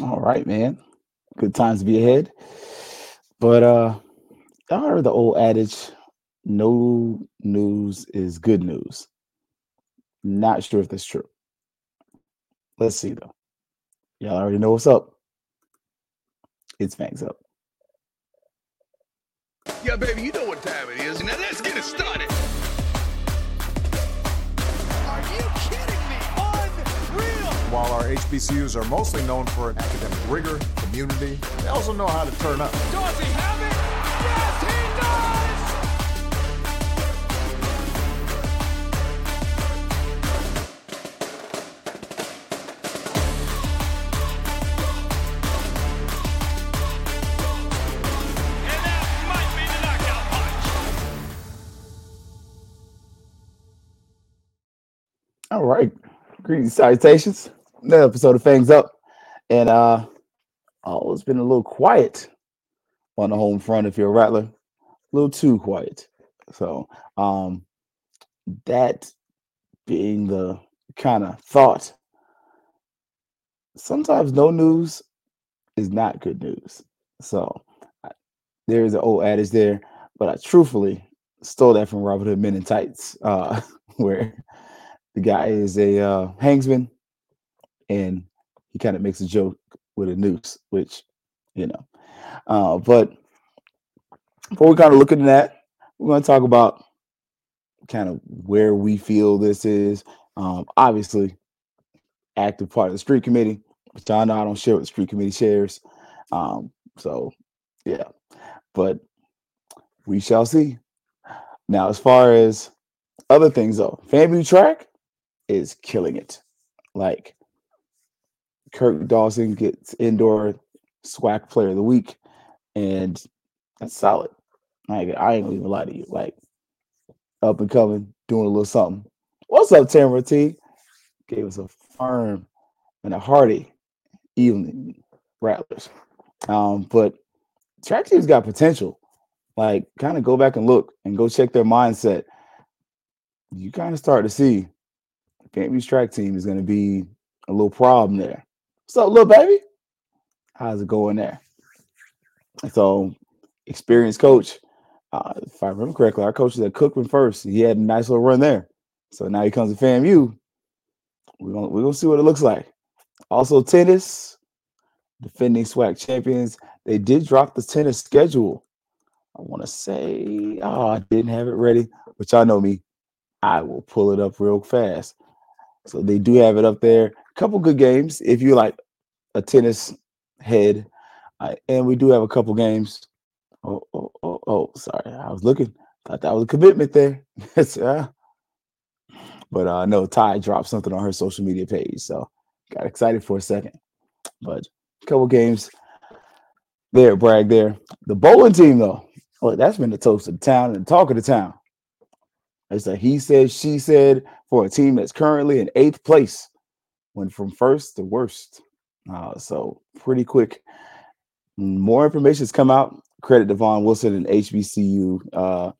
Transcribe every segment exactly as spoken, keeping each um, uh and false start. All right, man. Good times to be ahead. But uh, I heard the old adage, no news is good news. Not sure if that's true. Let's see, though. Y'all already know what's up. It's Fangs Up. Yeah, baby, you know what time it is. Now let's get it started. Are you kidding me? Unreal! While our H B C Us are mostly known for academic rigor, community, they also know how to turn up. Does he have it? Yes, he All right, greetings, salutations. Another episode of Fangs Up, and uh, oh, it's been a little quiet on the home front. If you're a Rattler, a little too quiet. So, um, that being the kind of thought, sometimes no news is not good news. So, I, there's an old adage there, but I truthfully stole that from Robin Hood Men in Tights, uh, where. The guy is a uh, hangsman, and he kind of makes a joke with a noose, which, you know. Uh, but before we kind of look into that, we're going to talk about kind of where we feel this is. Um, obviously, active part of the street committee, which I know I don't share what the street committee shares. Um, so, yeah. But we shall see. Now, as far as other things, though, F A M U track is killing it. Like, Kirk Dawson gets indoor SWAC player of the week, and that's solid. Like, I ain't gonna even lie to you. Like, up and coming, doing a little something. What's up, Tamara T? Gave us a firm and a hearty evening, Rattlers. Um, but track team's got potential. Like, kind of go back and look and go check their mindset. You kind of start to see F A M U's track team is going to be a little problem there. What's up, little baby? How's it going there? So, experienced coach. Uh, if I remember correctly, our coach was at Cookman first. He had a nice little run there. So, now he comes to F A M U. We're going we're going to see what it looks like. Also, tennis. Defending SWAC champions. They did drop the tennis schedule. I want to say, oh, I didn't have it ready, but y'all know me. I will pull it up real fast. So they do have it up there. A couple good games if you like a tennis head. Uh, and we do have a couple games. Oh, oh, oh, oh, sorry. I was looking. Thought that was a commitment there. uh, but uh, no, Ty dropped something on her social media page. So got excited for a second. But a couple games there, brag there. The bowling team, though. Look, that's been the toast of the town and the talk of the town. It's a he said, she said for a team that's currently in eighth place, went from first to worst. Uh, so pretty quick. More information has come out. Credit to Vaughn Wilson and H B C U uh,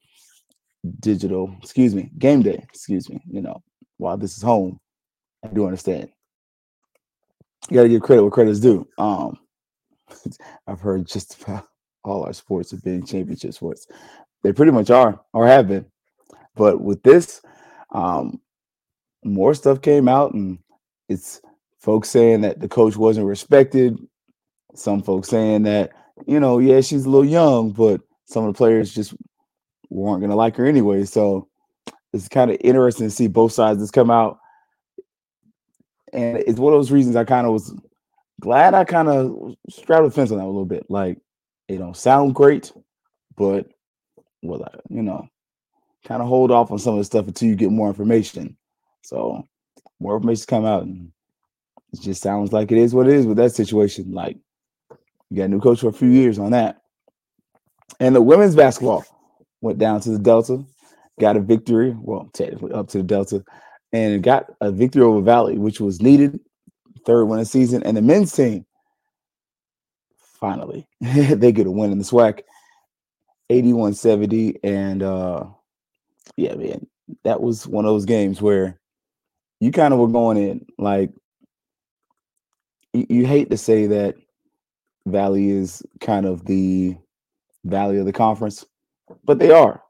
digital, excuse me, game day, excuse me. You know, while this is home, I do understand. You got to give credit where credit's due. Um, I've heard just about all our sports are being championship sports. They pretty much are or have been. But with this, um, more stuff came out, and it's folks saying that the coach wasn't respected. Some folks saying that, you know, yeah, she's a little young, but some of the players just weren't going to like her anyway. So it's kind of interesting to see both sides that's come out. And it's one of those reasons I kind of was glad I kind of straddled the fence on that a little bit. Like, it don't sound great, but, well, you know. Kind of hold off on some of the stuff until you get more information. So more information come out, and it just sounds like it is what it is with that situation. Like, you got a new coach for a few years on that. And the women's basketball went down to the Delta, got a victory. Well, technically up to the Delta, and got a victory over Valley, which was needed. Third win of the season, and the men's team finally they get a win in the SWAC, eighty-one seventy, and uh. Yeah, man, that was one of those games where you kind of were going in like, you, you hate to say that Valley is kind of the valley of the conference, but they are.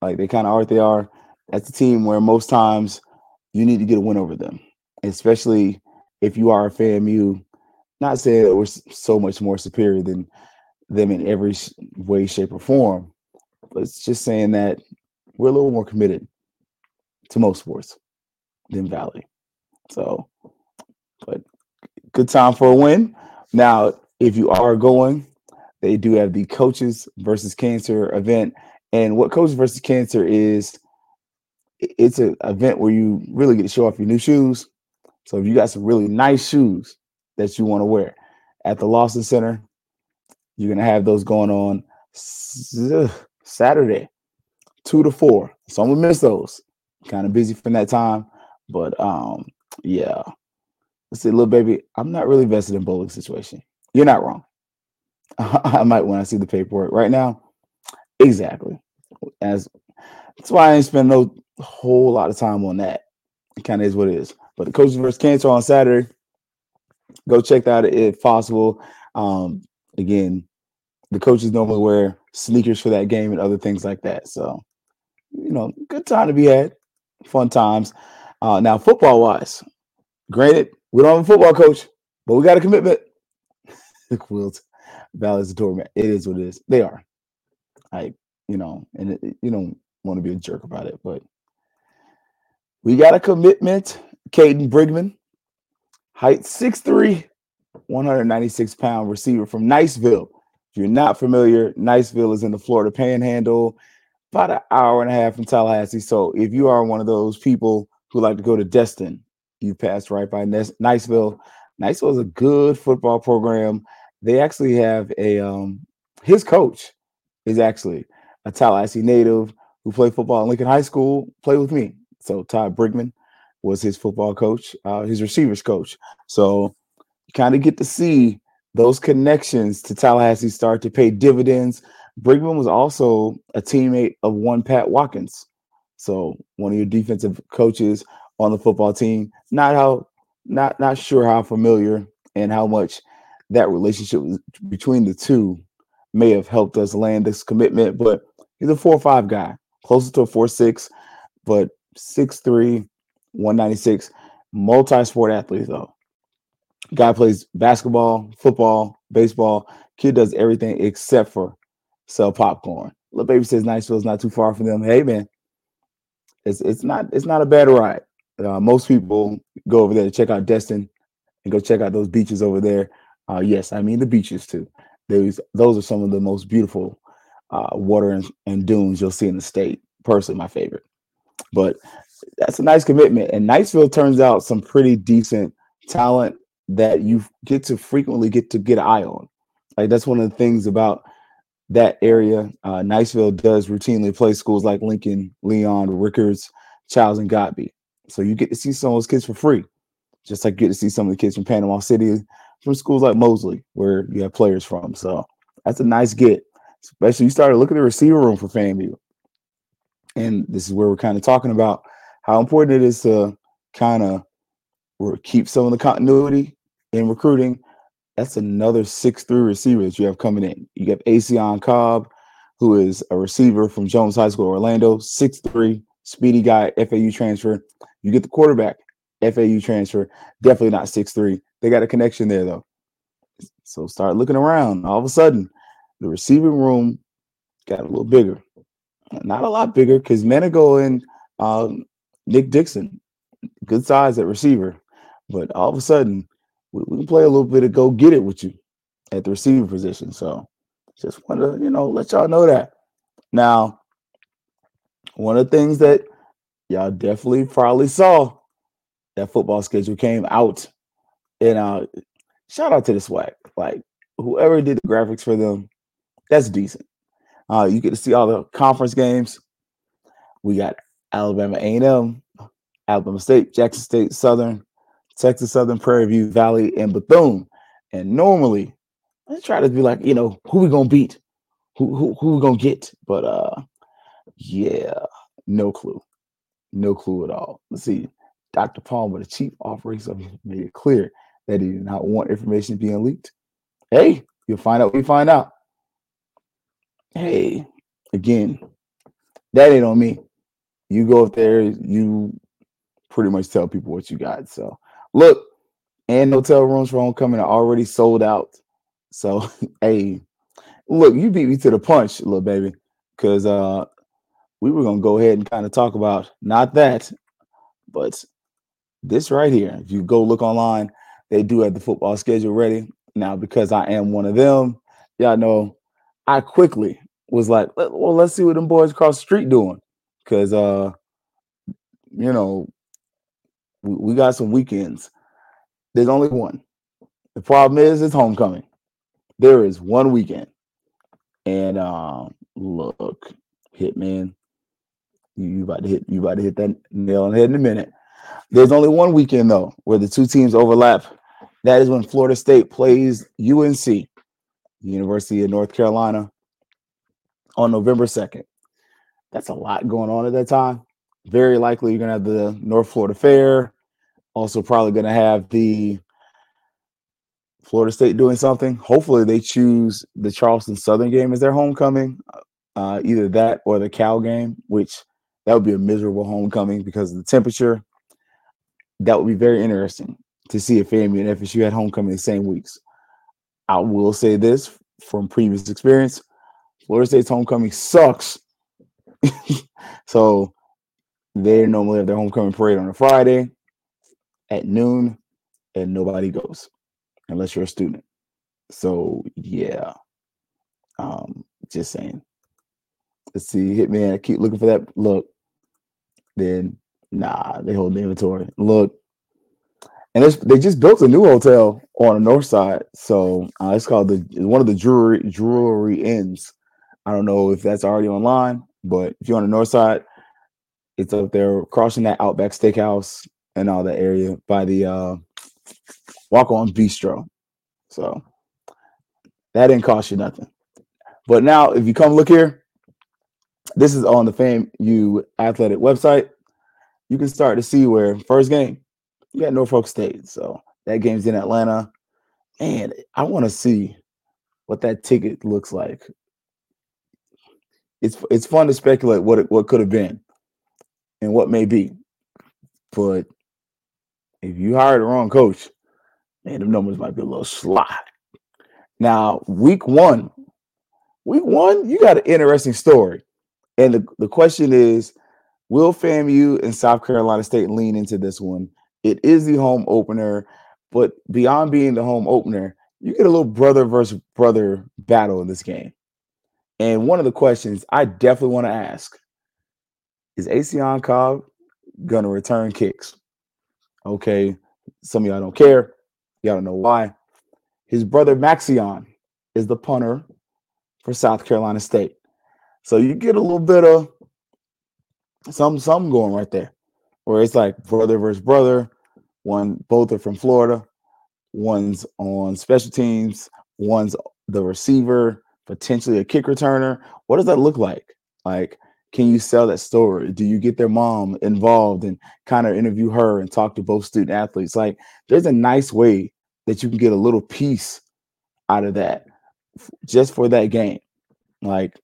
Like, they kind of are what they are. That's a team where most times you need to get a win over them, especially if you are a FAMU. Not saying that we're so much more superior than them in every way, shape, or form, but it's just saying that we're a little more committed to most sports than Valley. So, but good time for a win. Now, if you are going, they do have the Coaches versus Cancer event. And what Coaches versus Cancer is, it's an event where you really get to show off your new shoes. So if you got some really nice shoes that you want to wear at the Lawson Center, you're going to have those going on Saturday, two to four. So I'm going to miss those. Kind of busy from that time. But, um, yeah, let's see, little baby, I'm not really vested in bowling situation. You're not wrong. I might when I see the paperwork right now. Exactly. As That's why I ain't spend no whole lot of time on that. It kind of is what it is. But the Coaches versus Cancer on Saturday, go check that out if possible. Um, again, the coaches normally wear sneakers for that game and other things like that. So, you know, good time to be had. Fun times. Uh, now, football-wise, granted, we don't have a football coach, but we got a commitment. The Quilt Valley's a doormat. It is what it is. They are. Like, you know, and it, you don't want to be a jerk about it, but we got a commitment. Caden Brigman, height six three, one hundred ninety-six pound receiver from Niceville. If you're not familiar, Niceville is in the Florida Panhandle, about an hour and a half from Tallahassee. So if you are one of those people who like to go to Destin, you passed right by Niceville. Niceville is a good football program. They actually have a um, his coach is actually a Tallahassee native who played football at Lincoln High School. Played with me. So Todd Brigman was his football coach, uh, his receivers coach. So you kind of get to see those connections to Tallahassee start to pay dividends. Brigman was also a teammate of one Pat Watkins. So one of your defensive coaches on the football team. Not how, not not sure how familiar and how much that relationship between the two may have helped us land this commitment, but he's a four five guy, closer to a four six, but six three, one ninety-six, multi-sport athlete though. Guy plays basketball, football, baseball. Kid does everything except for sell popcorn. Little baby says Niceville's not too far from them. Hey man, it's it's not it's not a bad ride. Uh, most people go over there to check out Destin and go check out those beaches over there. Uh, yes, I mean the beaches too. Those those are some of the most beautiful uh, water and, and dunes you'll see in the state. Personally, my favorite. But that's a nice commitment. And Niceville turns out some pretty decent talent that you get to frequently get to get an eye on. Like, that's one of the things about that area. Uh, Niceville does routinely play schools like Lincoln, Leon, Rickards, Childs, and Gotby. So you get to see some of those kids for free. Just like you get to see some of the kids from Panama City, from schools like Mosley, where you have players from. So that's a nice get. Especially you started looking at the receiver room for FAMU. And this is where we're kind of talking about how important it is to kind of keep some of the continuity in recruiting. That's another six three receiver that you have coming in. You have Acyon Cobb, who is a receiver from Jones High School, Orlando, six three, speedy guy, F A U transfer. You get the quarterback, F A U transfer, definitely not six three. They got a connection there, though. So start looking around. All of a sudden, the receiving room got a little bigger. Not a lot bigger, because Manigo and um, Nick Dixon, good size at receiver. But all of a sudden, we, we can play a little bit of go get it with you at the receiver position. So just want to, you know, let y'all know that. Now, one of the things that y'all definitely probably saw, that football schedule came out. And uh, shout out to the SWAC. Like, whoever did the graphics for them, that's decent. Uh, you get to see all the conference games. We got Alabama A and M, Alabama State, Jackson State, Southern, Texas Southern, Prairie View, Valley, and Bethune. And normally, I try to be like, you know, who we gonna beat, who who who we gonna get. But uh, yeah, no clue, no clue at all. Let's see, Doctor Palmer, the chief operations officer, made it clear that he did not want information being leaked. Hey, you'll find out what you find out. Hey, again, that ain't on me. You go up there, you pretty much tell people what you got. So, look, and hotel rooms for homecoming are already sold out. So, hey, look, you beat me to the punch, little baby, because uh, we were going to go ahead and kind of talk about not that, but this right here. If you go look online, they do have the football schedule ready. Now, because I am one of them, y'all know I quickly was like, well, let's see what them boys across the street doing. Because, uh, you know, we, we got some weekends. There's only one. The problem is it's homecoming. There is one weekend. And uh, look, Hitman, you, you about to hit you about to hit that nail on the head in a minute. There's only one weekend, though, where the two teams overlap. That is when Florida State plays U N C, University of North Carolina, on November second. That's a lot going on at that time. Very likely you're going to have the North Florida Fair. Also probably going to have the Florida State doing something. Hopefully they choose the Charleston Southern game as their homecoming, uh, either that or the Cal game, which that would be a miserable homecoming because of the temperature. That would be very interesting to see if F A M U and F S U had homecoming the same weeks. I will say this from previous experience, Florida State's homecoming sucks. So they normally have their homecoming parade on a Friday at noon, and nobody goes unless you're a student. So, yeah, um, just saying. Let's see, Hitman, I keep looking for that. Look, then, nah, they hold the inventory. Look. And it's, they just built a new hotel on the north side, so uh, it's called the one of the Jewelry Jewelry Inns. I don't know if that's already online, but if you're on the north side, it's up there, crossing that Outback Steakhouse and all that area by the uh, Walk On Bistro. So that didn't cost you nothing. But now, if you come look here, this is on the FAMU athletic website. You can start to see where first game. You got Norfolk State, so that game's in Atlanta. Man, I want to see what that ticket looks like. It's it's fun to speculate what it, what could have been and what may be. But if you hired the wrong coach, man, the numbers might be a little sly. Now, week one, week one, you got an interesting story. And the, the question is, will FAMU and South Carolina State lean into this one? It is the home opener, but beyond being the home opener, you get a little brother versus brother battle in this game. And one of the questions I definitely want to ask is Acyon Cobb going to return kicks? Okay, some of y'all don't care. Y'all don't know why. His brother Maxion is the punter for South Carolina State. So you get a little bit of some something going right there, where it's like brother versus brother. One, both are from Florida. One's on special teams. One's the receiver, potentially a kick returner. What does that look like? Like, can you sell that story? Do you get their mom involved and kind of interview her and talk to both student athletes? Like, there's a nice way that you can get a little piece out of that just for that game. Like,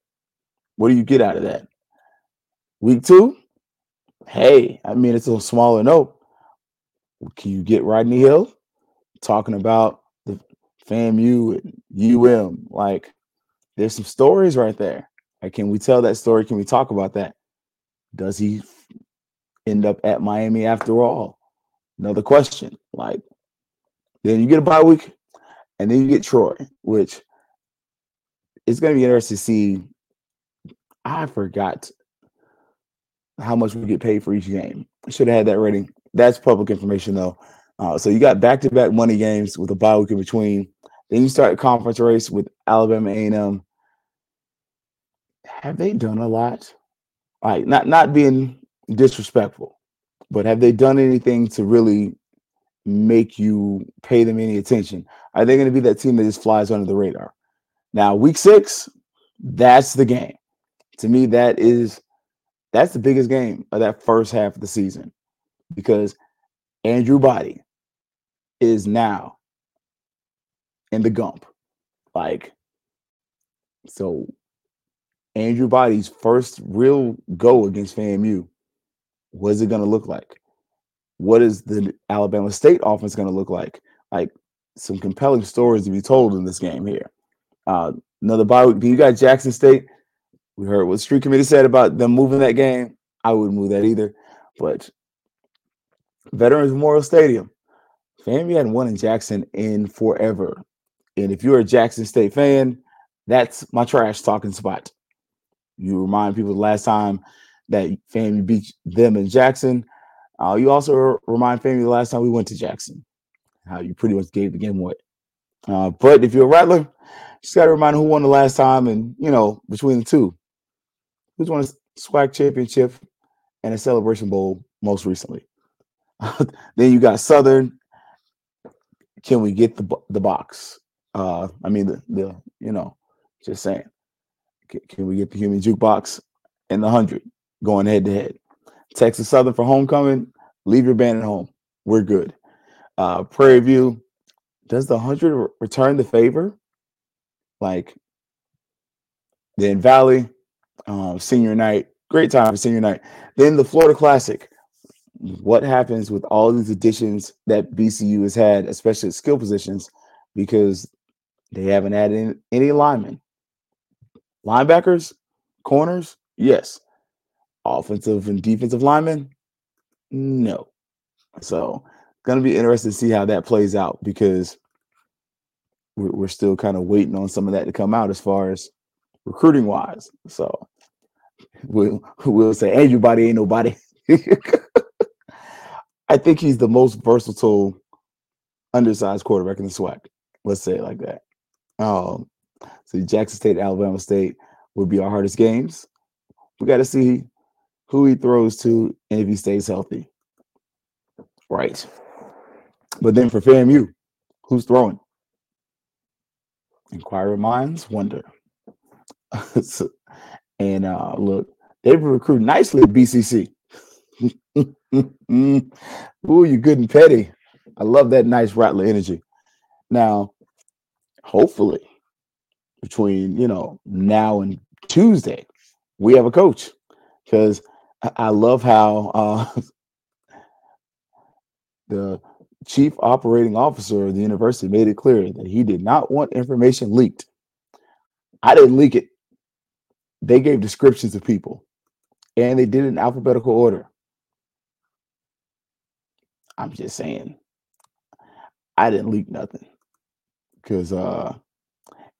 what do you get out of that? Week two? Hey, I mean, it's a smaller note. Can you get Rodney Hill talking about the FAMU and U M? Like, there's some stories right there. Like, can we tell that story? Can we talk about that? Does he end up at Miami after all? Another question. Like, then you get a bye week, and then you get Troy, which it's going to be interesting to see. I forgot how much we get paid for each game. I should have had that ready. That's public information, though. Uh, so you got back-to-back money games with a bye week in between. Then you start a conference race with Alabama A and M. Have they done a lot? All right, not, not being disrespectful, but have they done anything to really make you pay them any attention? Are they going to be that team that just flies under the radar? Now, week six, that's the game. To me, that is – that's the biggest game of that first half of the season because Andrew Body is now in the Gump. Like, so Andrew Body's first real go against FAMU, what is it going to look like? What is the Alabama State offense going to look like? Like, some compelling stories to be told in this game here. Uh, another bye week. You got Jackson State. We heard what the street committee said about them moving that game. I wouldn't move that either. But Veterans Memorial Stadium. FAMU hadn't won in Jackson in forever. And if you're a Jackson State fan, that's my trash talking spot. You remind people the last time that FAMU beat them in Jackson. Uh, you also remind FAMU the last time we went to Jackson, how you pretty much gave the game away. Uh, but if you're a Rattler, just got to remind who won the last time and, you know, between the two. Who's won a SWAC championship and a Celebration Bowl most recently? Then you got Southern. Can we get the the box? Uh, I mean, the, the you know, just saying. Can, can we get the human jukebox and the one hundred going head-to-head? Texas Southern for homecoming, leave your band at home. We're good. Uh, Prairie View, does the one hundred re- return the favor? Like, then Valley, um, senior night, great time for senior night. Then the Florida Classic. What happens with all these additions that B C U has had, especially at skill positions, because they haven't added any, any linemen. Linebackers, corners, yes. Offensive and defensive linemen, no. So it's going to be interesting to see how that plays out, because we're, we're still kind of waiting on some of that to come out as far as recruiting wise. So we'll, we'll say, Andrew Body ain't nobody. I think he's the most versatile undersized quarterback in the SWAC. Let's say it like that. Um, so Jackson State, Alabama State would be our hardest games. We got to see who he throws to and if he stays healthy. Right. But then for FAMU, who's throwing? Inquiring minds wonder. so, and uh, look, they've recruited nicely at B C C. Ooh, you good and petty. I love that nice Rattler energy. Now, hopefully, between, you know, now and Tuesday, we have a coach, because I love how uh, the chief operating officer of the university made it clear that he did not want information leaked. I didn't leak it. They gave descriptions of people, and they did it in alphabetical order. I'm just saying, I didn't leak nothing, because uh,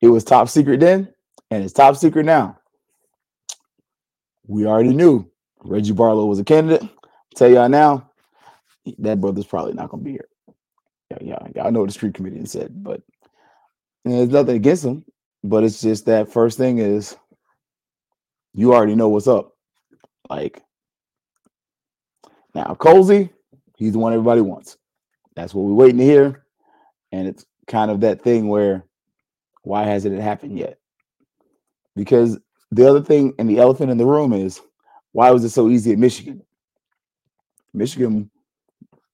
it was top secret then, and it's top secret now. We already knew Reggie Barlow was a candidate. I'll tell y'all now, that brother's probably not going to be here. Y'all, y'all know what the street committee said, but there's nothing against him. But it's just that first thing is, you already know what's up. Like, now, Colsey, he's the one everybody wants. That's what we're waiting to hear. And it's kind of that thing where, why hasn't it happened yet? Because the other thing, and the elephant in the room, is why was it so easy at Michigan? Michigan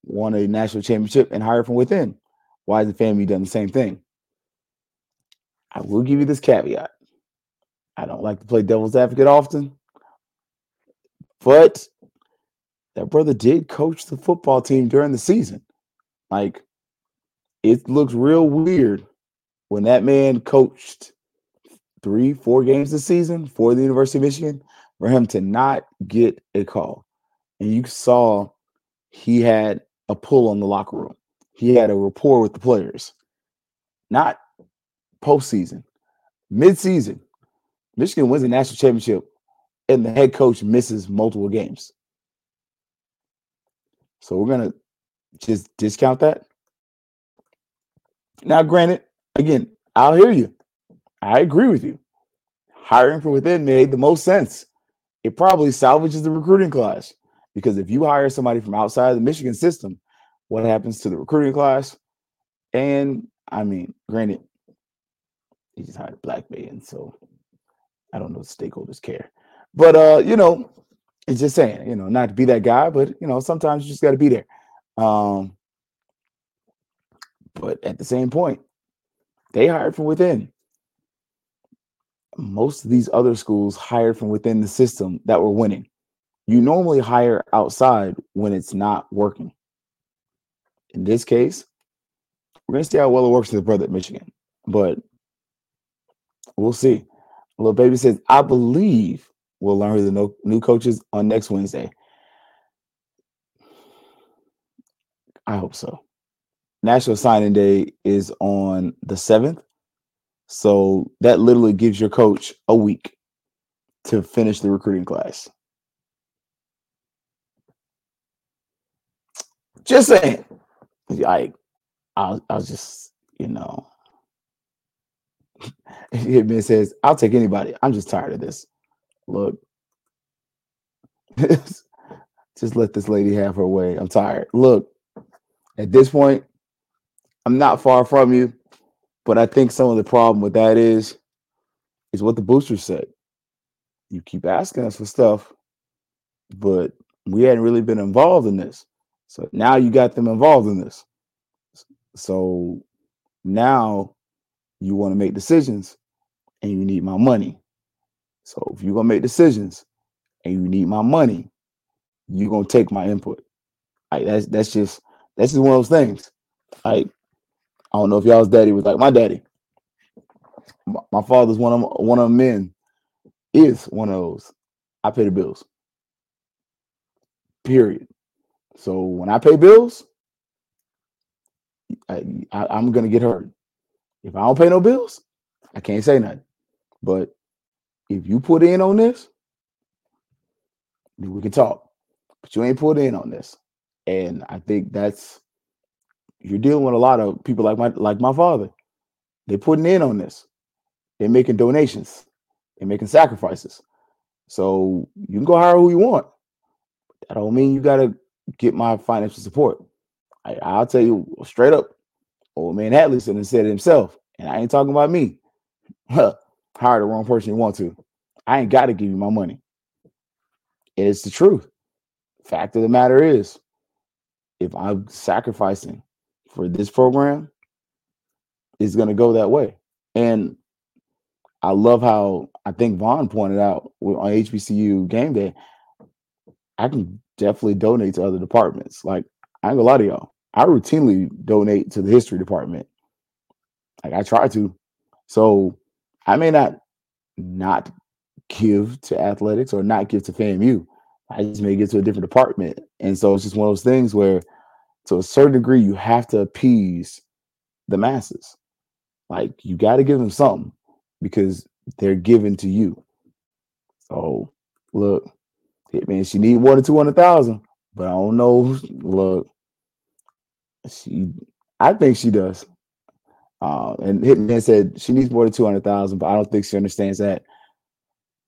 won a national championship and hired from within. Why has the family done the same thing? I will give you this caveat. I don't like to play devil's advocate often, but that brother did coach the football team during the season. Like, it looks real weird when that man coached three, four games this season for the University of Michigan, for him to not get a call. And you saw he had a pull on the locker room. He had a rapport with the players. Not postseason, midseason. Michigan wins the national championship, and the head coach misses multiple games. So we're going to just discount that. Now, granted, again, I'll hear you. I agree with you. Hiring from within made the most sense. It probably salvages the recruiting class, because if you hire somebody from outside the Michigan system, what happens to the recruiting class? And, I mean, granted, he just hired a black man, so I don't know if stakeholders care. But, uh, you know, it's just saying, you know, not to be that guy, but, you know, sometimes you just got to be there. Um, But at the same point, they hired from within. Most of these other schools hired from within the system that were winning. You normally hire outside when it's not working. In this case, we're going to see how well it works with the brother at Michigan, but we'll see. Little Baby says, I believe we'll learn who the new coaches on next Wednesday. I hope so. National Signing Day is on the seventh. So that literally gives your coach a week to finish the recruiting class. Just saying. I, I, I was just, you know. Hitman says, I'll take anybody. I'm just tired of this. Look. Just let this lady have her way. I'm tired. Look, at this point, I'm not far from you. But I think some of the problem with that is, is what the boosters said. You keep asking us for stuff, but we hadn't really been involved in this. So now you got them involved in this. So now you want to make decisions and you need my money. So if you're going to make decisions and you need my money, you're going to take my input. Like that's, that's just, that's just one of those things. Like, I don't know if y'all's daddy was like my daddy. My, my father's one of them, one of them men is one of those. I pay the bills. Period. So when I pay bills, I, I, I'm gonna get hurt. If I don't pay no bills, I can't say nothing. But if you put in on this, then we can talk. But you ain't put in on this, and I think that's. You're dealing with a lot of people like my like my father. They're putting in on this. They're making donations. They're making sacrifices. So you can go hire who you want. That don't mean you got to get my financial support. I, I'll tell you straight up, old man Atlas said it himself, and I ain't talking about me. Hire the wrong person you want to. I ain't got to give you my money. And it's the truth. Fact of the matter is, if I'm sacrificing for this program, is going to go that way. And I love how I think Vaughn pointed out on H B C U game day, I can definitely donate to other departments. Like, I ain't gonna lie to y'all. I routinely donate to the history department. Like, I try to. So I may not not give to athletics or not give to F A M U. I just may give to a different department. And so it's just one of those things where to a certain degree, you have to appease the masses. Like, you got to give them something because they're given to you. So, look, man, she need more than two hundred thousand, but I don't know. Look, she, I think she does. Uh, and Hitman said she needs more than two hundred thousand, but I don't think she understands that.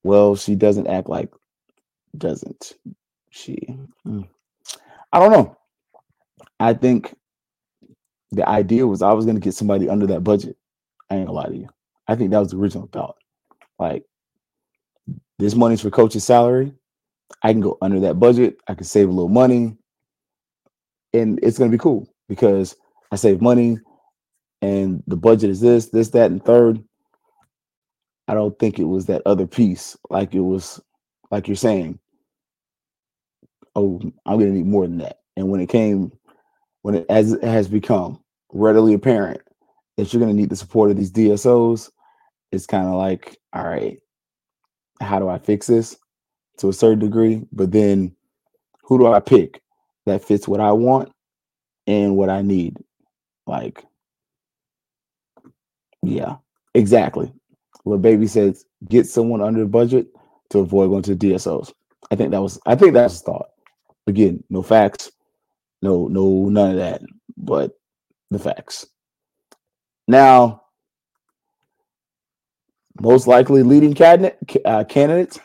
Well, she doesn't act like doesn't she? Mm. I don't know. I think the idea was I was going to get somebody under that budget. I ain't gonna lie to you. I think that was the original thought. Like, this money's for coach's salary. I can go under that budget. I can save a little money. And it's going to be cool because I save money and the budget is this, this, that, and third. I don't think it was that other piece. Like it was, like you're saying, oh, I'm going to need more than that. And when it came, when it, as it has become readily apparent that you're going to need the support of these D S Os, it's kind of like, all right, how do I fix this to a certain degree? But then who do I pick that fits what I want and what I need? Like, yeah, exactly. Lil Baby says, get someone under the budget to avoid going to the D S Os. I think that was, I think that's the thought. Again, no facts. No, no, none of that, but the facts. Now, most likely leading cabinet, uh, candidates,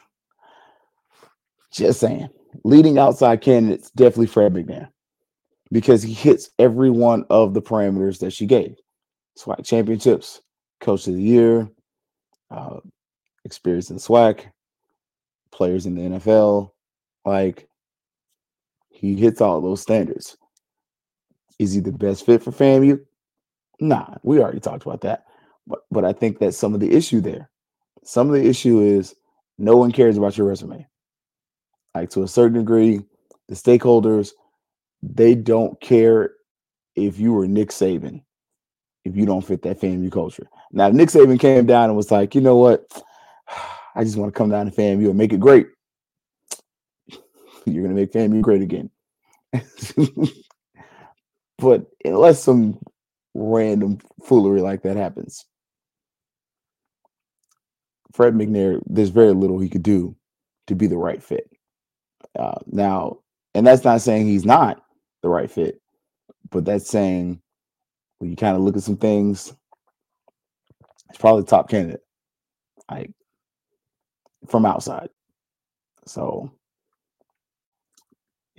just saying, leading outside candidates, definitely Fred McNair, because he hits every one of the parameters that she gave. SWAC championships, coach of the year, uh, experience in SWAC, players in the N F L, like, he hits all those standards. Is he the best fit for F A M U? Nah, we already talked about that. But but I think that some of the issue there, some of the issue is no one cares about your resume. Like, to a certain degree, the stakeholders, they don't care if you were Nick Saban, if you don't fit that FAMU culture. Now, if Nick Saban came down and was like, you know what, I just want to come down to FAMU and make it great, you're going to make FAMU great again. But unless some random foolery like that happens, Fred McNair, there's very little he could do to be the right fit. Uh, now, and that's not saying he's not the right fit, but that's saying when you kind of look at some things, it's probably the top candidate, like, from outside. So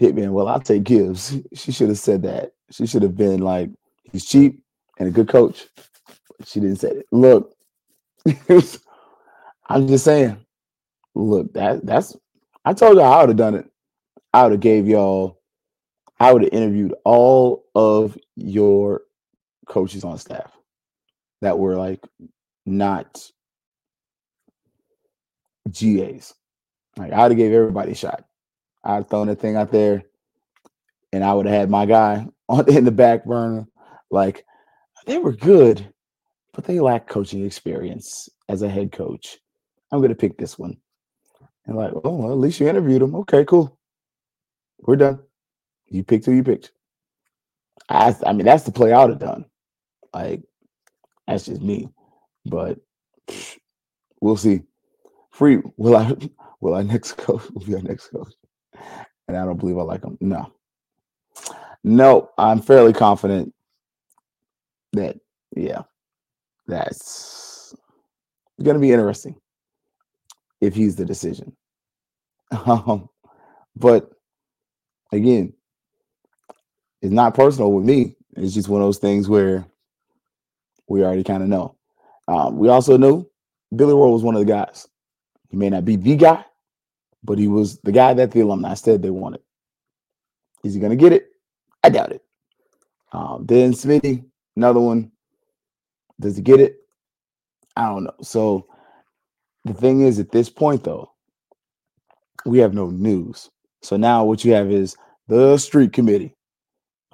Hitman, well, I'll take Gibbs. She should have said that. She should have been like, he's cheap and a good coach. But she didn't say it. Look, I'm just saying, look, that that's, I told y'all I would have done it. I would have gave y'all, I would have interviewed all of your coaches on staff that were like not G As. Like, I would have gave everybody a shot. I would have thrown that thing out there, and I would have had my guy on in the back burner. Like, they were good, but they lack coaching experience as a head coach. I'm going to pick this one. And like, oh, well, at least you interviewed him. Okay, cool. We're done. You picked who you picked. I, I mean, that's the play I would have done. Like, that's just me. But pff, we'll see. Free, will I, will I next coach? Will be our next coach? And I don't believe I like him. No. No, I'm fairly confident that, yeah, that's going to be interesting if he's the decision. Um, but again, it's not personal with me. It's just one of those things where we already kind of know. Um, we also knew Billy Rowe was one of the guys. He may not be the guy, but he was the guy that the alumni said they wanted. Is he going to get it? I doubt it. Um, then Smitty, another one. Does he get it? I don't know. So the thing is, at this point, though, we have no news. So now what you have is the street committee.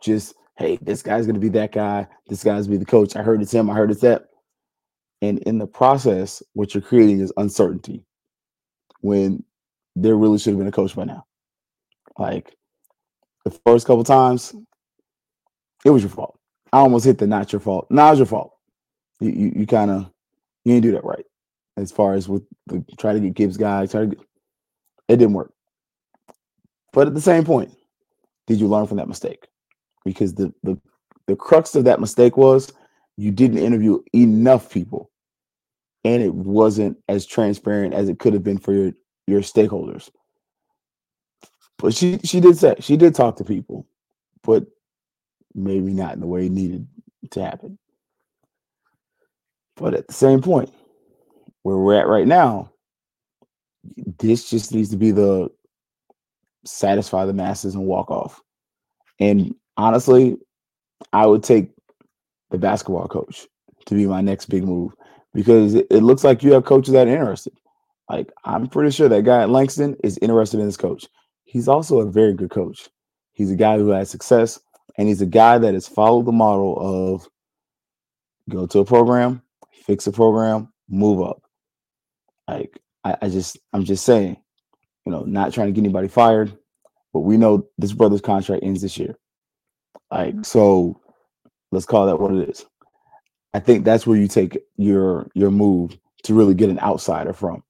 Just, hey, this guy's going to be that guy. This guy's going to be the coach. I heard it's him. I heard it's that. And in the process, what you're creating is uncertainty when there really should have been a coach by now. Like, the first couple times, it was your fault. I almost hit the not your fault. Nah, it was your fault. You you, you kind of, you didn't do that right. As far as with the, try to get Gibbs guy, try to get, it didn't work. But at the same point, did you learn from that mistake? Because the the the crux of that mistake was you didn't interview enough people, and it wasn't as transparent as it could have been for your your stakeholders. But she she did say she did talk to people, but maybe not in the way it needed to happen. But at the same point, where we're at right now, this just needs to be the satisfy the masses and walk off. And honestly, I would take the basketball coach to be my next big move, because it, it looks like you have coaches that are interested. Like, I'm pretty sure that guy at Langston is interested in this coach. He's also a very good coach. He's a guy who has success, and he's a guy that has followed the model of go to a program, fix a program, move up. Like, I, I just, I'm just saying, you know, not trying to get anybody fired, but we know this brother's contract ends this year. Like, so let's call that what it is. I think that's where you take your your move to really get an outsider from.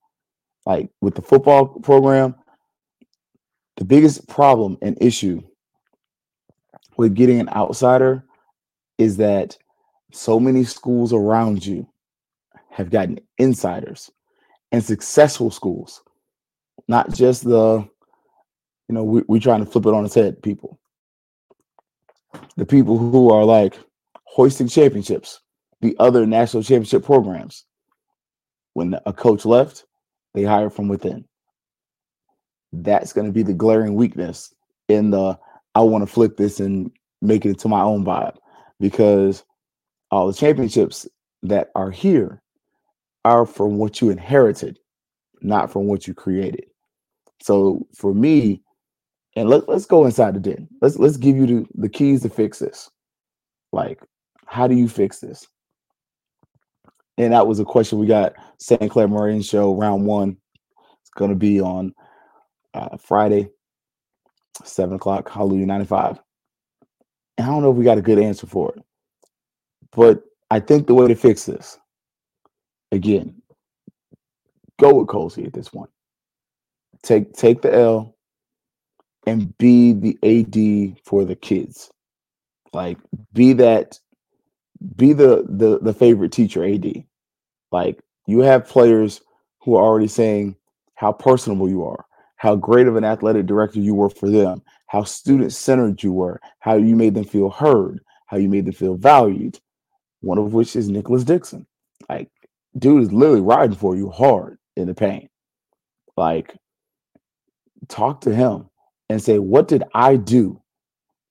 Like, with the football program, the biggest problem and issue with getting an outsider is that so many schools around you have gotten insiders and successful schools, not just the, you know, we, we're trying to flip it on its head people. The people who are like hoisting championships, the other national championship programs. When a coach left, they hire from within. That's going to be the glaring weakness in the I want to flip this and make it into my own vibe, because all the championships that are here are from what you inherited, not from what you created. So for me, and let, let's go inside the den. Let's let's give you the, the keys to fix this. Like, how do you fix this? And that was a question we got. Saint Clair Meridian Show, round one. It's going to be on uh, Friday, seven o'clock, Hallelujah ninety-five. And I don't know if we got a good answer for it. But I think the way to fix this, again, go with Colsey at this point. Take take the L and be the A D for the kids. Like, be that, be the the the favorite teacher A D. Like, you have players who are already saying how personable you are, how great of an athletic director you were for them, how student-centered you were, how you made them feel heard, how you made them feel valued, one of which is Nicholas Dixon. Like, dude is literally riding for you hard in the paint. Like, talk to him and say, what did I do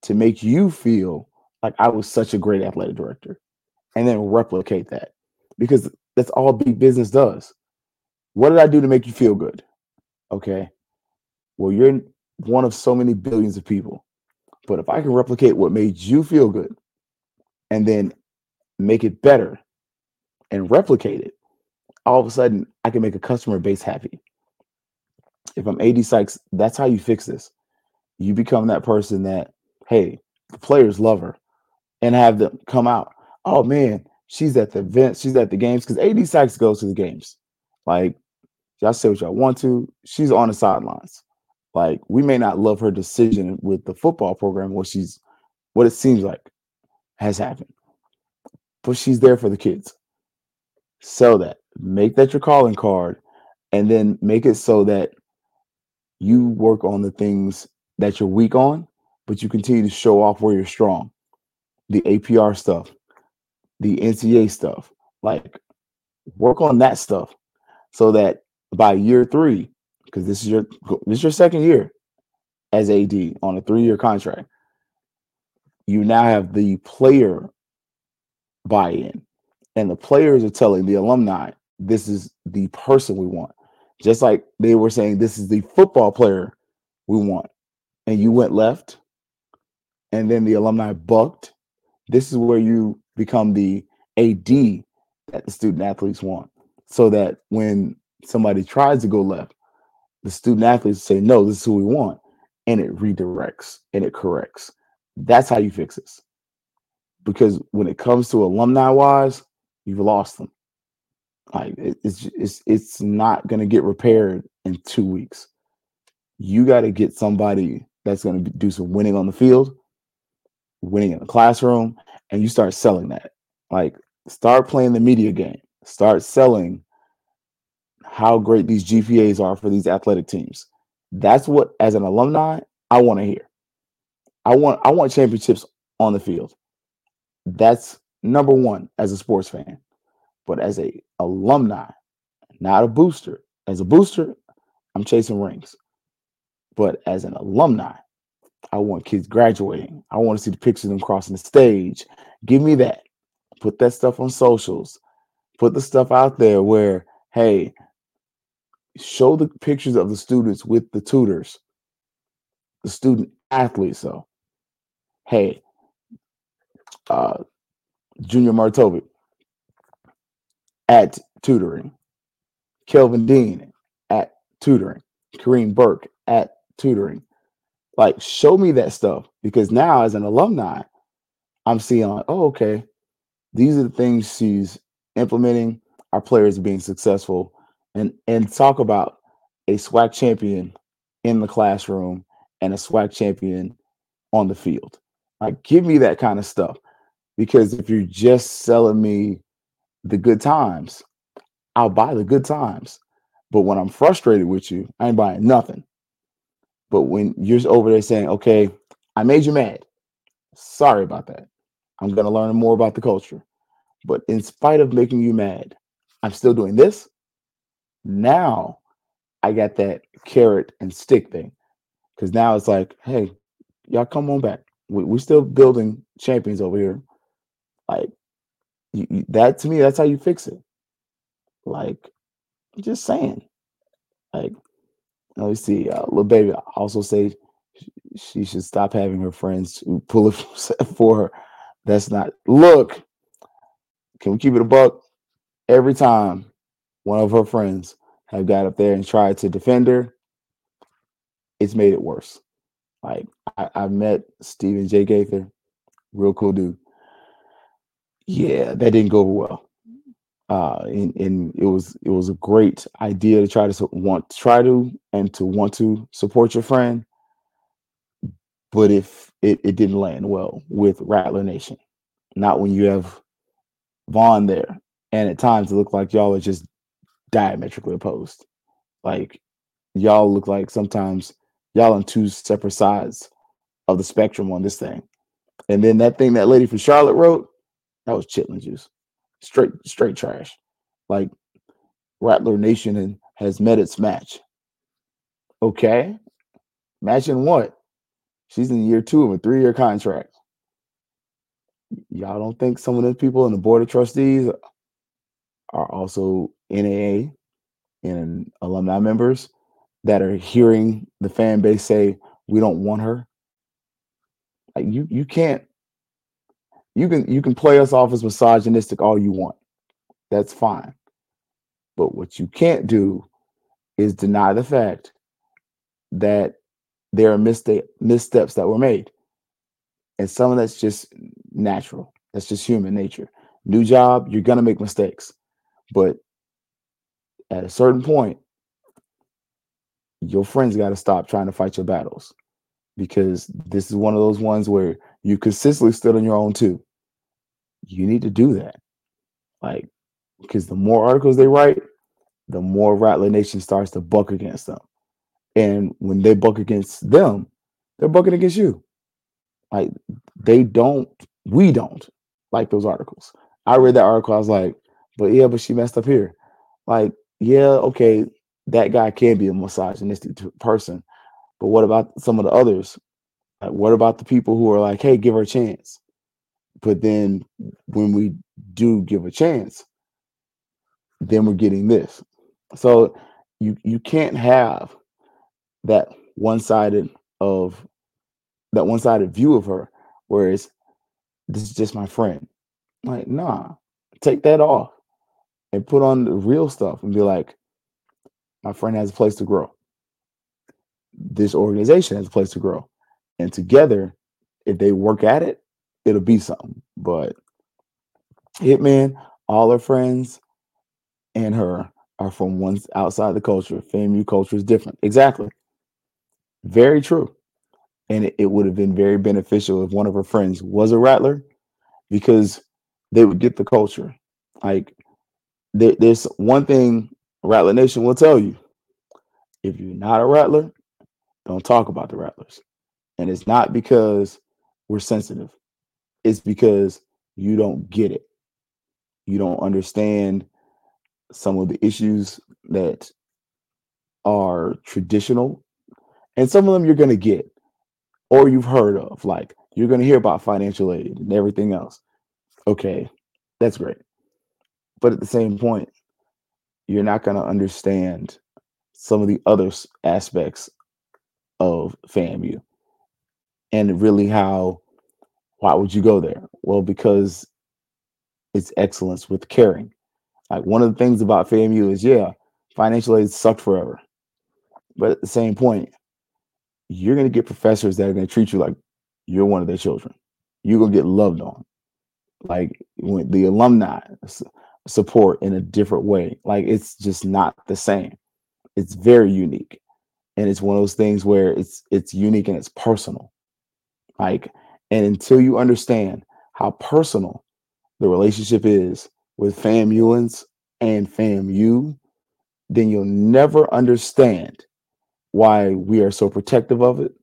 to make you feel like I was such a great athletic director? And then replicate that, because that's all big business does. What did I do to make you feel good? Okay. Well, you're one of so many billions of people, but if I can replicate what made you feel good and then make it better and replicate it, all of a sudden I can make a customer base happy. If I'm A D Sykes, that's how you fix this. You become that person that, hey, the players love her, and have them come out. Oh man, she's at the event, she's at the games, because A D Sykes goes to the games. Like, y'all say what y'all want to, she's on the sidelines. Like, we may not love her decision with the football program, what she's, what it seems like has happened, but she's there for the kids. Sell that, make that your calling card, and then make it so that you work on the things that you're weak on, but you continue to show off where you're strong. The A P R stuff, the N C A A stuff, like, work on that stuff so that by year three, because this is your this is your second year as A D on a three-year contract, you now have the player buy-in. And the players are telling the alumni, this is the person we want. Just like they were saying, this is the football player we want. And you went left, and then the alumni bucked. This is where you become the A D that the student athletes want, so that when somebody tries to go left, the student athletes say, no, this is who we want. And it redirects and it corrects. That's how you fix this. Because when it comes to alumni-wise, you've lost them. Like, it's it's it's not going to get repaired in two weeks. You got to get somebody that's going to do some winning on the field, winning in the classroom, and you start selling that. Like, start playing the media game. Start selling how great these G P As are for these athletic teams. That's what, as an alumni, I want to hear. I want I want championships on the field. That's number one as a sports fan. But as a alumni, not a booster. As a booster, I'm chasing rings. But as an alumni, I want kids graduating. I want to see the pictures of them crossing the stage. Give me that. Put that stuff on socials. Put the stuff out there where, hey, show the pictures of the students with the tutors, the student athletes. So, hey, uh, Junior Martovic at tutoring, Kelvin Dean at tutoring, Kareem Burke at tutoring. Like, show me that stuff, because now as an alumni, I'm seeing like, oh, okay, these are the things she's implementing. Our players are being successful, and and talk about a SWAC champion in the classroom and a SWAC champion on the field. Like, give me that kind of stuff, because if you're just selling me the good times, I'll buy the good times. But when I'm frustrated with you, I ain't buying nothing. But when you're over there saying, okay, I made you mad. Sorry about that. I'm going to learn more about the culture. But in spite of making you mad, I'm still doing this. Now I got that carrot and stick thing. Because now it's like, hey, y'all come on back. We, we're still building champions over here. Like, You, you, that to me, that's how you fix it. Like, I'm just saying. Like, let me see. Uh, little baby also say she, she should stop having her friends who pull it for her. That's not. Look, can we keep it a buck? Every time one of her friends have got up there and tried to defend her, it's made it worse. Like, I, I met Stephen J. Gaither, real cool dude. Yeah, that didn't go well. Uh, and, and it was it was a great idea to try to su- want try to and to want to support your friend, but if it, it didn't land well with Rattler Nation, not when you have Vaughn there, and at times it looked like y'all are just diametrically opposed. Like, y'all look like sometimes y'all on two separate sides of the spectrum on this thing. And then that thing that lady from Charlotte wrote, that was chitlin juice. Straight, straight trash. Like, Rattler Nation has met its match. Okay. Matching what? She's in year two of a three-year contract. Y'all don't think some of those people in the board of trustees are also N A A and alumni members that are hearing the fan base say, we don't want her? Like, you, you can't. You can you can play us off as misogynistic all you want. That's fine. But what you can't do is deny the fact that there are missta- missteps that were made. And some of that's just natural. That's just human nature. New job, you're going to make mistakes. But at a certain point, your friends got to stop trying to fight your battles, because this is one of those ones where you consistently stood on your own too. You need to do that. Like, because the more articles they write, the more Rattler Nation starts to buck against them. And when they buck against them, they're bucking against you. Like, they don't, we don't like those articles. I read that article. I was like, but yeah, but she messed up here. Like, yeah, okay, that guy can be a misogynistic person. But what about some of the others? Like, what about the people who are like, hey, give her a chance? But then when we do give a chance, then we're getting this. So you you can't have that one-sided of that one-sided view of her, whereas this is just my friend. Like, nah, take that off and put on the real stuff and be like, my friend has a place to grow. This organization has a place to grow. And together, if they work at it, it'll be something. But Hitman, all her friends and her are from ones outside the culture. F A M U culture is different. Exactly. Very true. And it, it would have been very beneficial if one of her friends was a Rattler, because they would get the culture. Like, there, there's one thing Rattler Nation will tell you. If you're not a Rattler, don't talk about the Rattlers. And it's not because we're sensitive. It's because you don't get it. You don't understand some of the issues that are traditional. And some of them you're going to get or you've heard of. Like, you're going to hear about financial aid and everything else. Okay, that's great. But at the same point, you're not going to understand some of the other aspects of F A M U. And really, how, why would you go there? Well, because it's excellence with caring. Like, one of the things about F A M U is, yeah, financial aid sucked forever. But at the same point, you're going to get professors that are going to treat you like you're one of their children. You're going to get loved on. Like, when the alumni support in a different way. Like, it's just not the same. It's very unique. And it's one of those things where it's it's unique and it's personal. Like, and until you understand how personal the relationship is with FAMUans and F A M U, then you'll never understand why we are so protective of it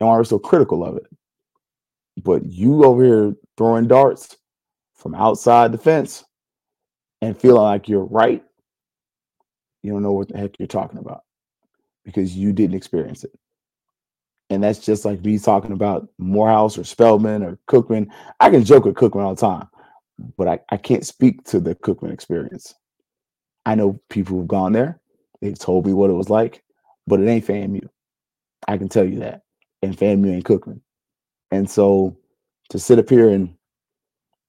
and why we're so critical of it. But you over here throwing darts from outside the fence and feeling like you're right, you don't know what the heck you're talking about, because you didn't experience it. And that's just like me talking about Morehouse or Spelman or Cookman. I can joke with Cookman all the time, but I, I can't speak to the Cookman experience. I know people who've gone there. They've told me what it was like, but it ain't FAMU. I can tell you that. And FAMU ain't Cookman. And so to sit up here and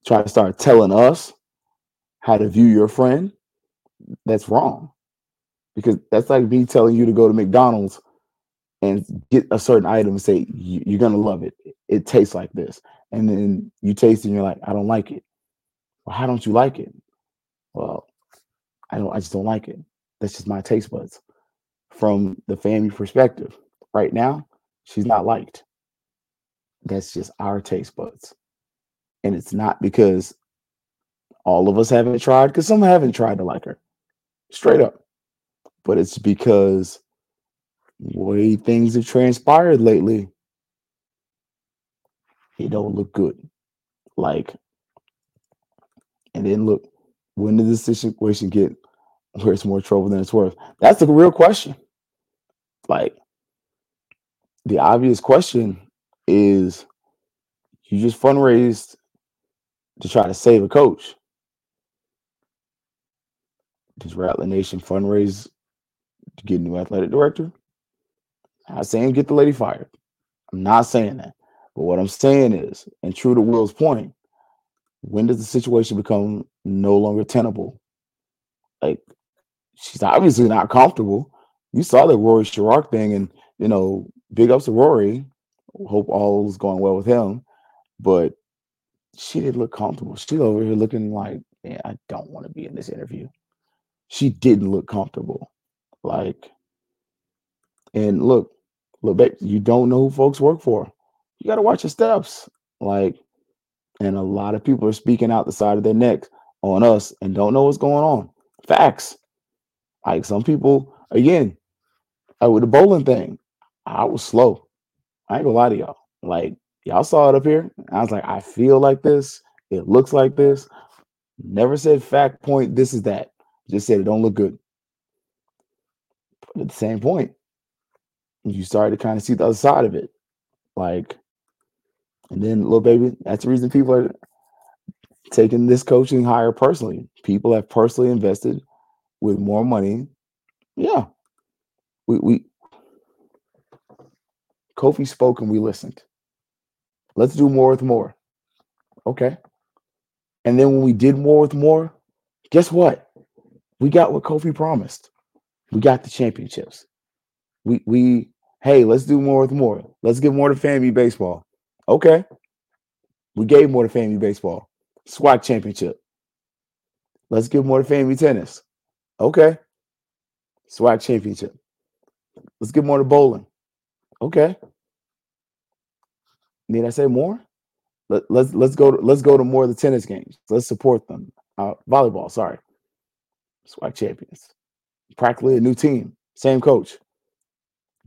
try to start telling us how to view your friend, that's wrong. Because that's like me telling you to go to McDonald's and get a certain item and say, you're going to love it. It tastes like this. And then you taste it and you're like, I don't like it. Well, how don't you like it? Well, I don't. I just don't like it. That's just my taste buds. From the family perspective, right now, she's not liked. That's just our taste buds. And it's not because all of us haven't tried, because some haven't tried to like her, straight up. But it's because the way things have transpired lately, it don't look good. Like, and then look, when did this situation get where it's more trouble than it's worth? That's the real question. Like, the obvious question is, you just fundraised to try to save a coach. Does Rattler Nation fundraise to get a new athletic director? I'm not saying get the lady fired. I'm not saying that. But what I'm saying is, and true to Will's point, when does the situation become no longer tenable? Like, she's obviously not comfortable. You saw the Rory Sherrock thing, and, you know, big ups to Rory. Hope all's going well with him. But she didn't look comfortable. She's over here looking like, man, I don't want to be in this interview. She didn't look comfortable. Like, and look, look, babe, you don't know who folks work for. You got to watch your steps. Like, and a lot of people are speaking out the side of their neck on us and don't know what's going on. Facts. Like, some people, again, like with the bowling thing, I was slow. I ain't gonna lie to y'all. Like, y'all saw it up here. I was like, I feel like this. It looks like this. Never said fact, point, this is that. Just said it don't look good. But at the same point, you started to kind of see the other side of it. Like, and then, little baby, that's the reason people are taking this coaching hire personally. People have personally invested with more money. Yeah. We, we, Kofi spoke and we listened. Let's do more with more. Okay. And then when we did more with more, guess what? We got what Kofi promised. We got the championships. We, we, hey, let's do more with more. Let's give more to family baseball. Okay. We gave more to family baseball. SWAC championship. Let's give more to family tennis. Okay. SWAC championship. Let's give more to bowling. Okay. Need I say more? Let, let's let's go to, let's go to more of the tennis games. Let's support them. Uh, volleyball, sorry. SWAC champions. Practically a new team. Same coach.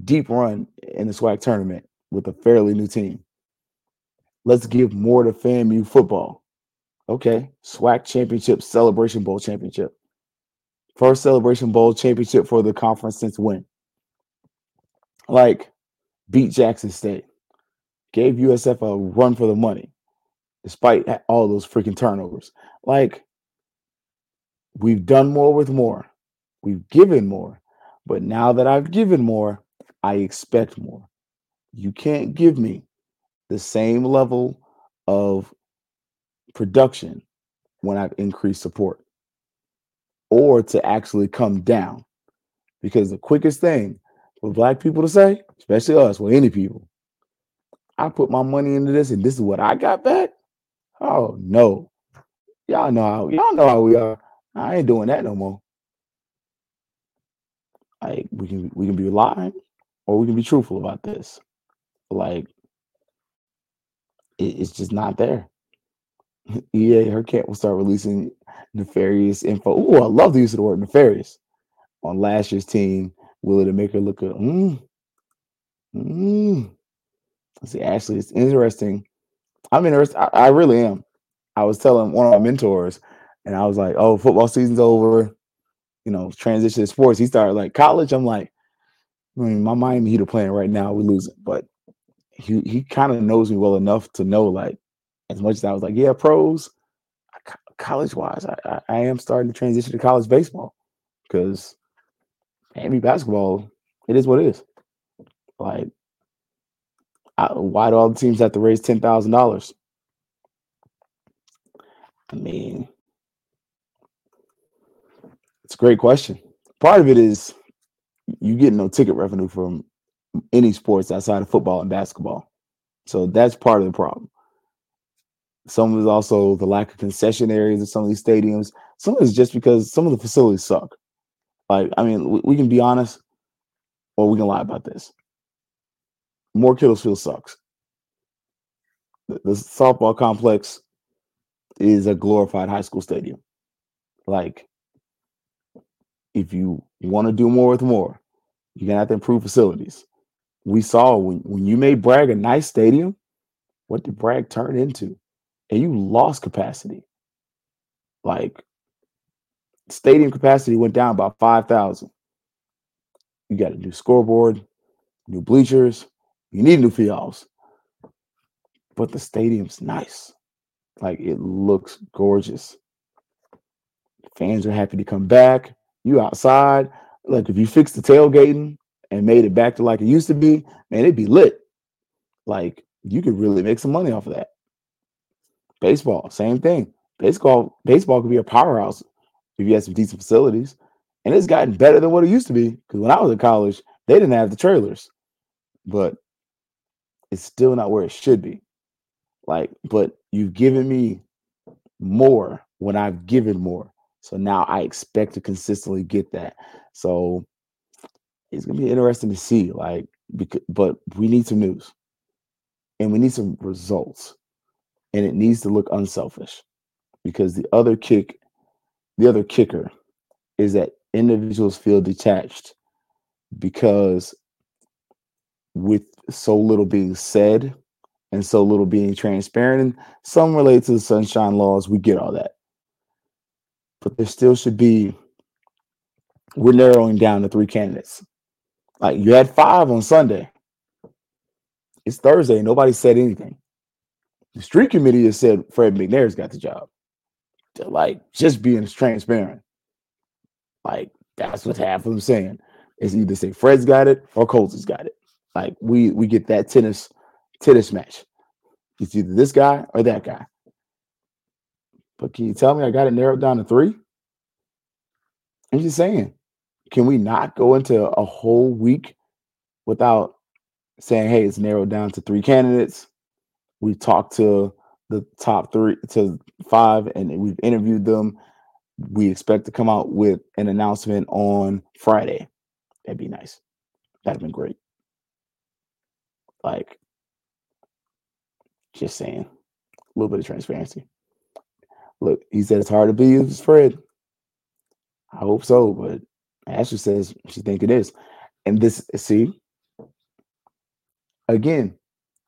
Deep run in the SWAC tournament with a fairly new team. Let's give more to FAMU football. Okay. SWAC championship, Celebration Bowl championship. First Celebration Bowl championship for the conference since when? Like, beat Jackson State. Gave U S F a run for the money, despite all those freaking turnovers. Like, we've done more with more. We've given more. But now that I've given more, I expect more. You can't give me the same level of production when I've increased support, or to actually come down. Because the quickest thing for Black people to say, especially us, well, any people, I put my money into this and this is what I got back. Oh no. Y'all know how y'all know how we are. I ain't doing that no more. Like, we can we can be lying, or we can be truthful about this. Like, it, it's just not there. E A, her camp will start releasing nefarious info. Oh, I love the use of the word nefarious. On last year's team, will it make her look good? Mm. Mm. See, actually, it's interesting. I'm interested. I, I really am. I was telling one of my mentors, and I was like, oh, football season's over. You know, transition to sports. He started like college. I'm like, I mean, my Miami Heat are playing right now. We lose it. But he, he kind of knows me well enough to know, like, as much as I was like, yeah, pros, I college-wise, I, I am starting to transition to college baseball because Miami basketball, it is what it is. Like, I, why do all the teams have to raise ten thousand dollars? I mean, it's a great question. Part of it is you get no ticket revenue from any sports outside of football and basketball. So that's part of the problem. Some of it is also the lack of concession areas in some of these stadiums. Some of it is just because some of the facilities suck. Like, I mean, we, we can be honest or we can lie about this. More Kittlesfield sucks. The, the softball complex is a glorified high school stadium. Like, if you, you want to do more with more, you're going to have to improve facilities. We saw when, when you made Bragg a nice stadium, what did Bragg turn into? And you lost capacity. Like, stadium capacity went down by five thousand. You got a new scoreboard, new bleachers. You need new fields. But the stadium's nice. Like, it looks gorgeous. Fans are happy to come back. You outside. Like, if you fix the tailgating and made it back to like it used to be, man, it'd be lit. Like, you could really make some money off of that. Baseball, same thing. Baseball, baseball could be a powerhouse if you had some decent facilities. And it's gotten better than what it used to be. Because when I was in college, they didn't have the trailers. But it's still not where it should be. Like, but you've given me more when I've given more. So now I expect to consistently get that. So it's going to be interesting to see. Like, because, but we need some news. And we need some results. And it needs to look unselfish, because the other kick, the other kicker is that individuals feel detached because with so little being said and so little being transparent, and some relate to the sunshine laws, we get all that. But there still should be, we're narrowing down to three candidates. Like, you had five on Sunday. It's Thursday. Nobody said anything. The street committee has said Fred McNair's got the job. They're like, just being transparent. Like, that's what half of them saying. It's either say Fred's got it or Coles has got it. Like, we we get that tennis tennis match. It's either this guy or that guy. But can you tell me I got it narrowed down to three? I'm just saying, can we not go into a whole week without saying, hey, it's narrowed down to three candidates? We've talked to the top three to five, and we've interviewed them. We expect to come out with an announcement on Friday. That'd be nice. That'd have been great. Like, just saying, a little bit of transparency. Look, he said it's hard to be with Fred. I hope so, but Ashley says she thinks it is. And this, see, again,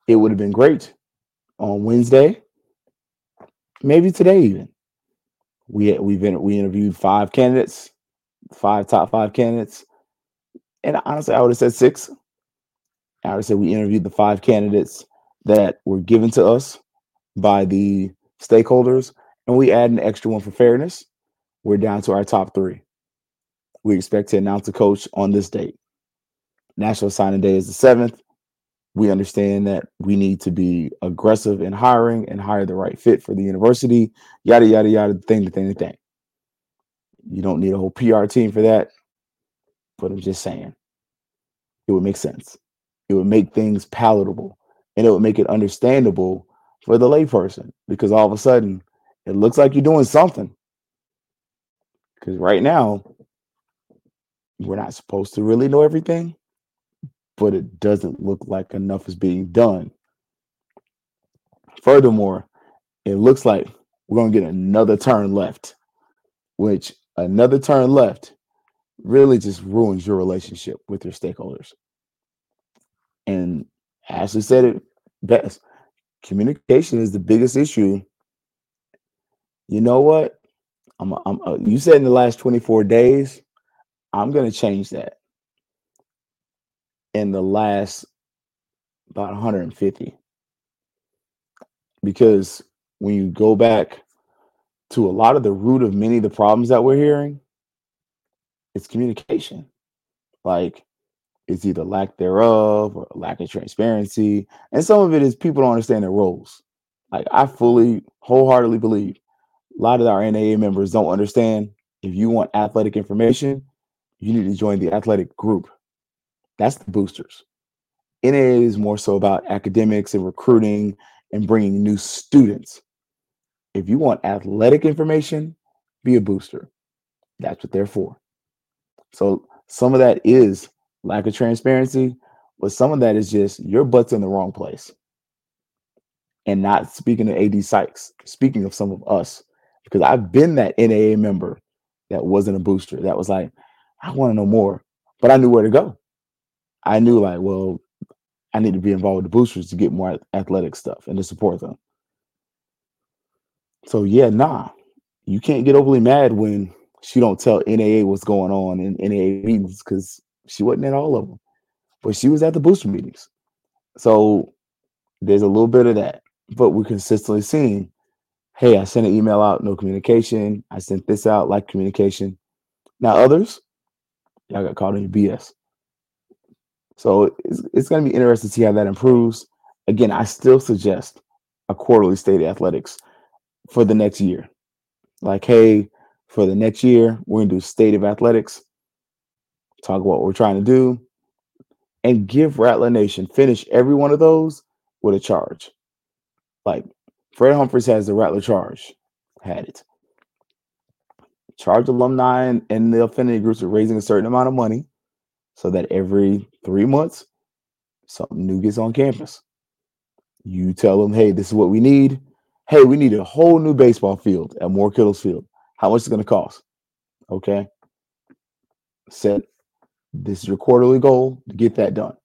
it would have been great. On Wednesday, maybe today even, we we've inter- we interviewed five candidates, five top five candidates, and honestly, I would have said six. I would have said we interviewed the five candidates that were given to us by the stakeholders, and we add an extra one for fairness. We're down to our top three. We expect to announce a coach on this date. National Signing Day is the seventh. We understand that we need to be aggressive in hiring and hire the right fit for the university, yada, yada, yada, thing, the thing, the thing. You don't need a whole P R team for that, but I'm just saying it would make sense. It would make things palatable, and it would make it understandable for the layperson, because all of a sudden it looks like you're doing something. Because right now we're not supposed to really know everything, but it doesn't look like enough is being done. Furthermore, it looks like we're going to get another turn left, which another turn left really just ruins your relationship with your stakeholders. And Ashley said it best. Communication is the biggest issue. You know what? I'm, I'm, uh, you said in the last twenty-four days, I'm going to change that. In the last about one hundred fifty, because when you go back to a lot of the root of many of the problems that we're hearing, it's communication. Like, it's either lack thereof or lack of transparency. And some of it is people don't understand their roles. Like, I fully, wholeheartedly believe a lot of our N A A members don't understand if you want athletic information, you need to join the athletic group. That's the boosters. N A A is more so about academics and recruiting and bringing new students. If you want athletic information, be a booster. That's what they're for. So some of that is lack of transparency, but some of that is just your butt's in the wrong place. And not speaking to A D Sykes, speaking of some of us, because I've been that N A A member that wasn't a booster. That was like, I want to know more, but I knew where to go. I knew like, well, I need to be involved with the boosters to get more athletic stuff and to support them. So yeah, nah, you can't get overly mad when she don't tell N A A what's going on in N A A meetings, because she wasn't at all of them, but she was at the booster meetings. So there's a little bit of that, but we're consistently seeing, hey, I sent an email out, no communication. I sent this out, like communication. Now others, y'all got caught in your B S. So it's, it's going to be interesting to see how that improves. Again, I still suggest a quarterly state athletics for the next year. Like, hey, for the next year, we're going to do state of athletics, talk about what we're trying to do, and give Rattler Nation, finish every one of those with a charge. Like, Fred Humphreys has the Rattler Charge, had it. Charge alumni and, and the affinity groups are raising a certain amount of money, so that every three months, something new gets on campus. You tell them, hey, this is what we need. Hey, we need a whole new baseball field at Moore Kittles Field. How much is it going to cost? Okay. Set. This is your quarterly goal to get that done.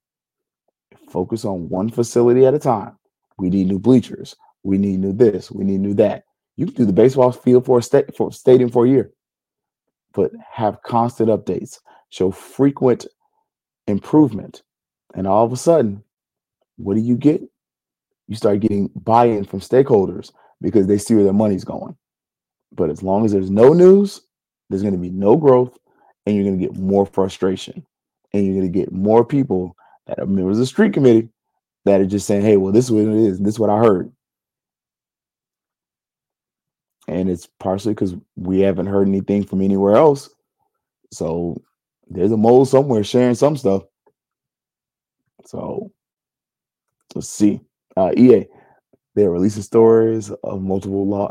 Focus on one facility at a time. We need new bleachers. We need new this. We need new that. You can do the baseball field for a state, for stadium for a year, but have constant updates. Show frequent improvement, and all of a sudden, what do you get? You start getting buy-in from stakeholders because they see where their money's going. But as long as there's no news, there's going to be no growth, and you're going to get more frustration, and you're going to get more people that are members of the street committee that are just saying, hey, well, this is what it is, and this is what I heard. And it's partially because we haven't heard anything from anywhere else. So there's a mole somewhere sharing some stuff. So let's see. Uh, E A, they're releasing stories of multiple law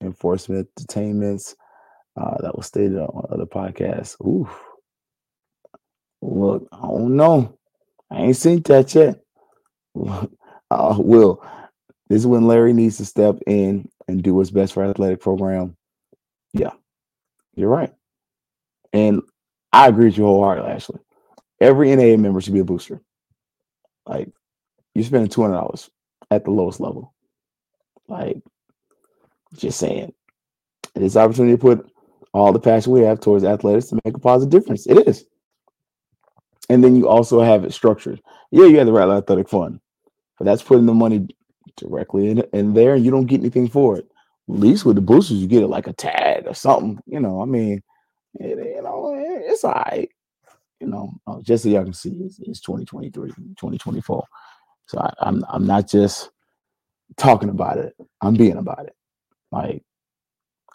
enforcement detainments uh, that was stated on other podcasts. Ooh, look, I don't know. I ain't seen that yet. uh, Will, this is when Larry needs to step in and do what's best for our athletic program. Yeah, you're right. And I agree with you wholeheartedly, Ashley. Every N A A member should be a booster. Like, you're spending two hundred dollars at the lowest level. Like, just saying. And it's an opportunity to put all the passion we have towards athletics to make a positive difference. It is. And then you also have it structured. Yeah, you have the Rattler Athletic Fund, but that's putting the money directly in, in there, and you don't get anything for it. At least with the boosters, you get it like a tag or something. You know, I mean, it, you know, it, it's all right. You know, just so y'all can see, it's, it's twenty twenty-three, twenty twenty-four. So I, I'm I'm not just talking about it. I'm being about it. Like,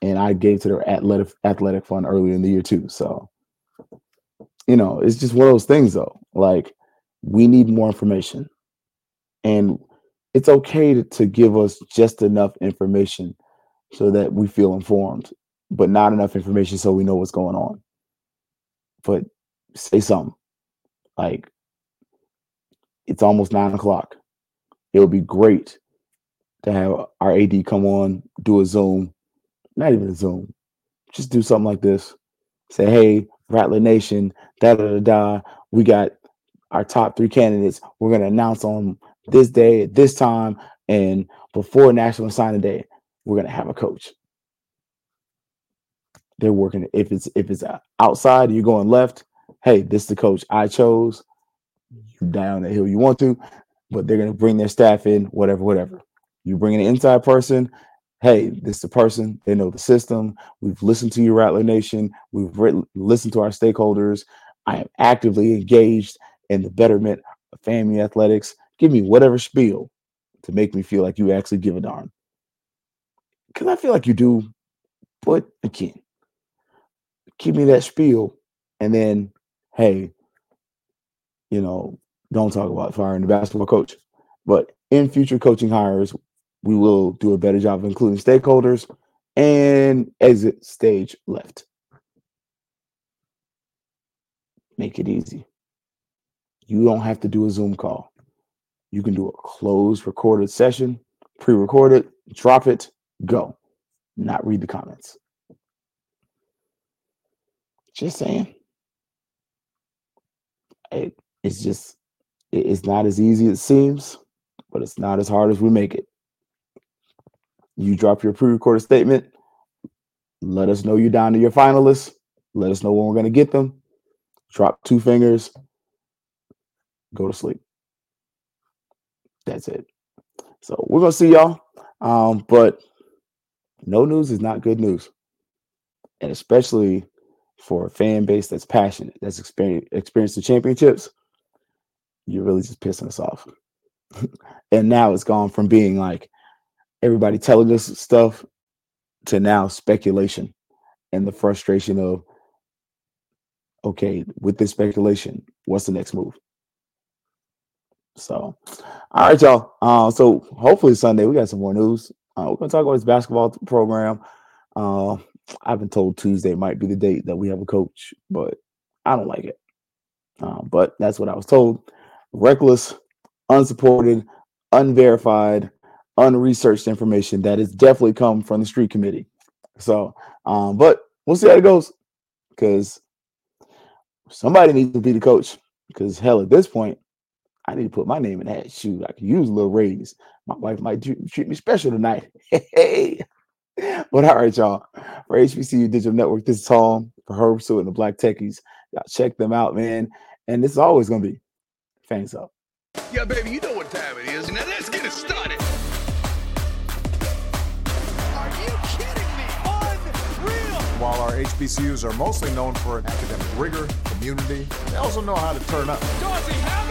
and I gave to their athletic athletic fund earlier in the year too. So, you know, it's just one of those things though. Like, we need more information, and it's okay to, to give us just enough information so that we feel informed, but not enough information so we know what's going on. But say something. Like, it's almost nine o'clock. It would be great to have our A D come on, do a Zoom, not even a Zoom, just do something like this. Say, hey, Rattler Nation, da da da da. We got our top three candidates. We're gonna announce on this day at this time, and before National Signing Day, we're gonna have a coach. They're working. If it's if it's outside, you're going left. Hey, this is the coach I chose. You down the hill you want to, but they're going to bring their staff in, whatever, whatever. You bring an inside person, hey, this is the person, they know the system, we've listened to you, Rattler Nation, we've written, listened to our stakeholders, I am actively engaged in the betterment of F A M U athletics. Give me whatever spiel to make me feel like you actually give a darn. Because I feel like you do, but again, give me that spiel, and then, hey, you know, don't talk about firing the basketball coach. But in future coaching hires, we will do a better job of including stakeholders and exit stage left. Make it easy. You don't have to do a Zoom call. You can do a closed recorded session, pre-recorded, drop it, go. Not read the comments. Just saying. It, it's just, it, it's not as easy as it seems, but it's not as hard as we make it. You drop your pre-recorded statement. Let us know you're down to your finalists. Let us know when we're going to get them. Drop two fingers. Go to sleep. That's it. So we're going to see y'all. Um, but no news is not good news. And especially for a fan base that's passionate, that's experienced, experienced the championships, you're really just pissing us off. And now it's gone from being like, everybody telling us stuff to now speculation and the frustration of, okay, with this speculation, what's the next move? So, all right, y'all. Uh, so hopefully Sunday we got some more news. Uh, we're going to talk about this basketball program. Uh, I've been told Tuesday might be the date that we have a coach, but I don't like it. Uh, but that's what I was told. Reckless, unsupported, unverified, unresearched information that has definitely come from the street committee. So, um, but we'll see how it goes, because somebody needs to be the coach. Because hell, at this point, I need to put my name in that. Shoot, I could use a little raise. My wife might treat me special tonight. Hey, but all right, y'all. For H B C U Digital Network, this is Tom for Herb Stewart and the Black Techies. Y'all check them out, man. And this is always gonna be Fangs Up. Yeah, baby, you know what time it is. Now let's get it started. While our H B C Us are mostly known for academic rigor, community, they also know how to turn up. Dorsey, how-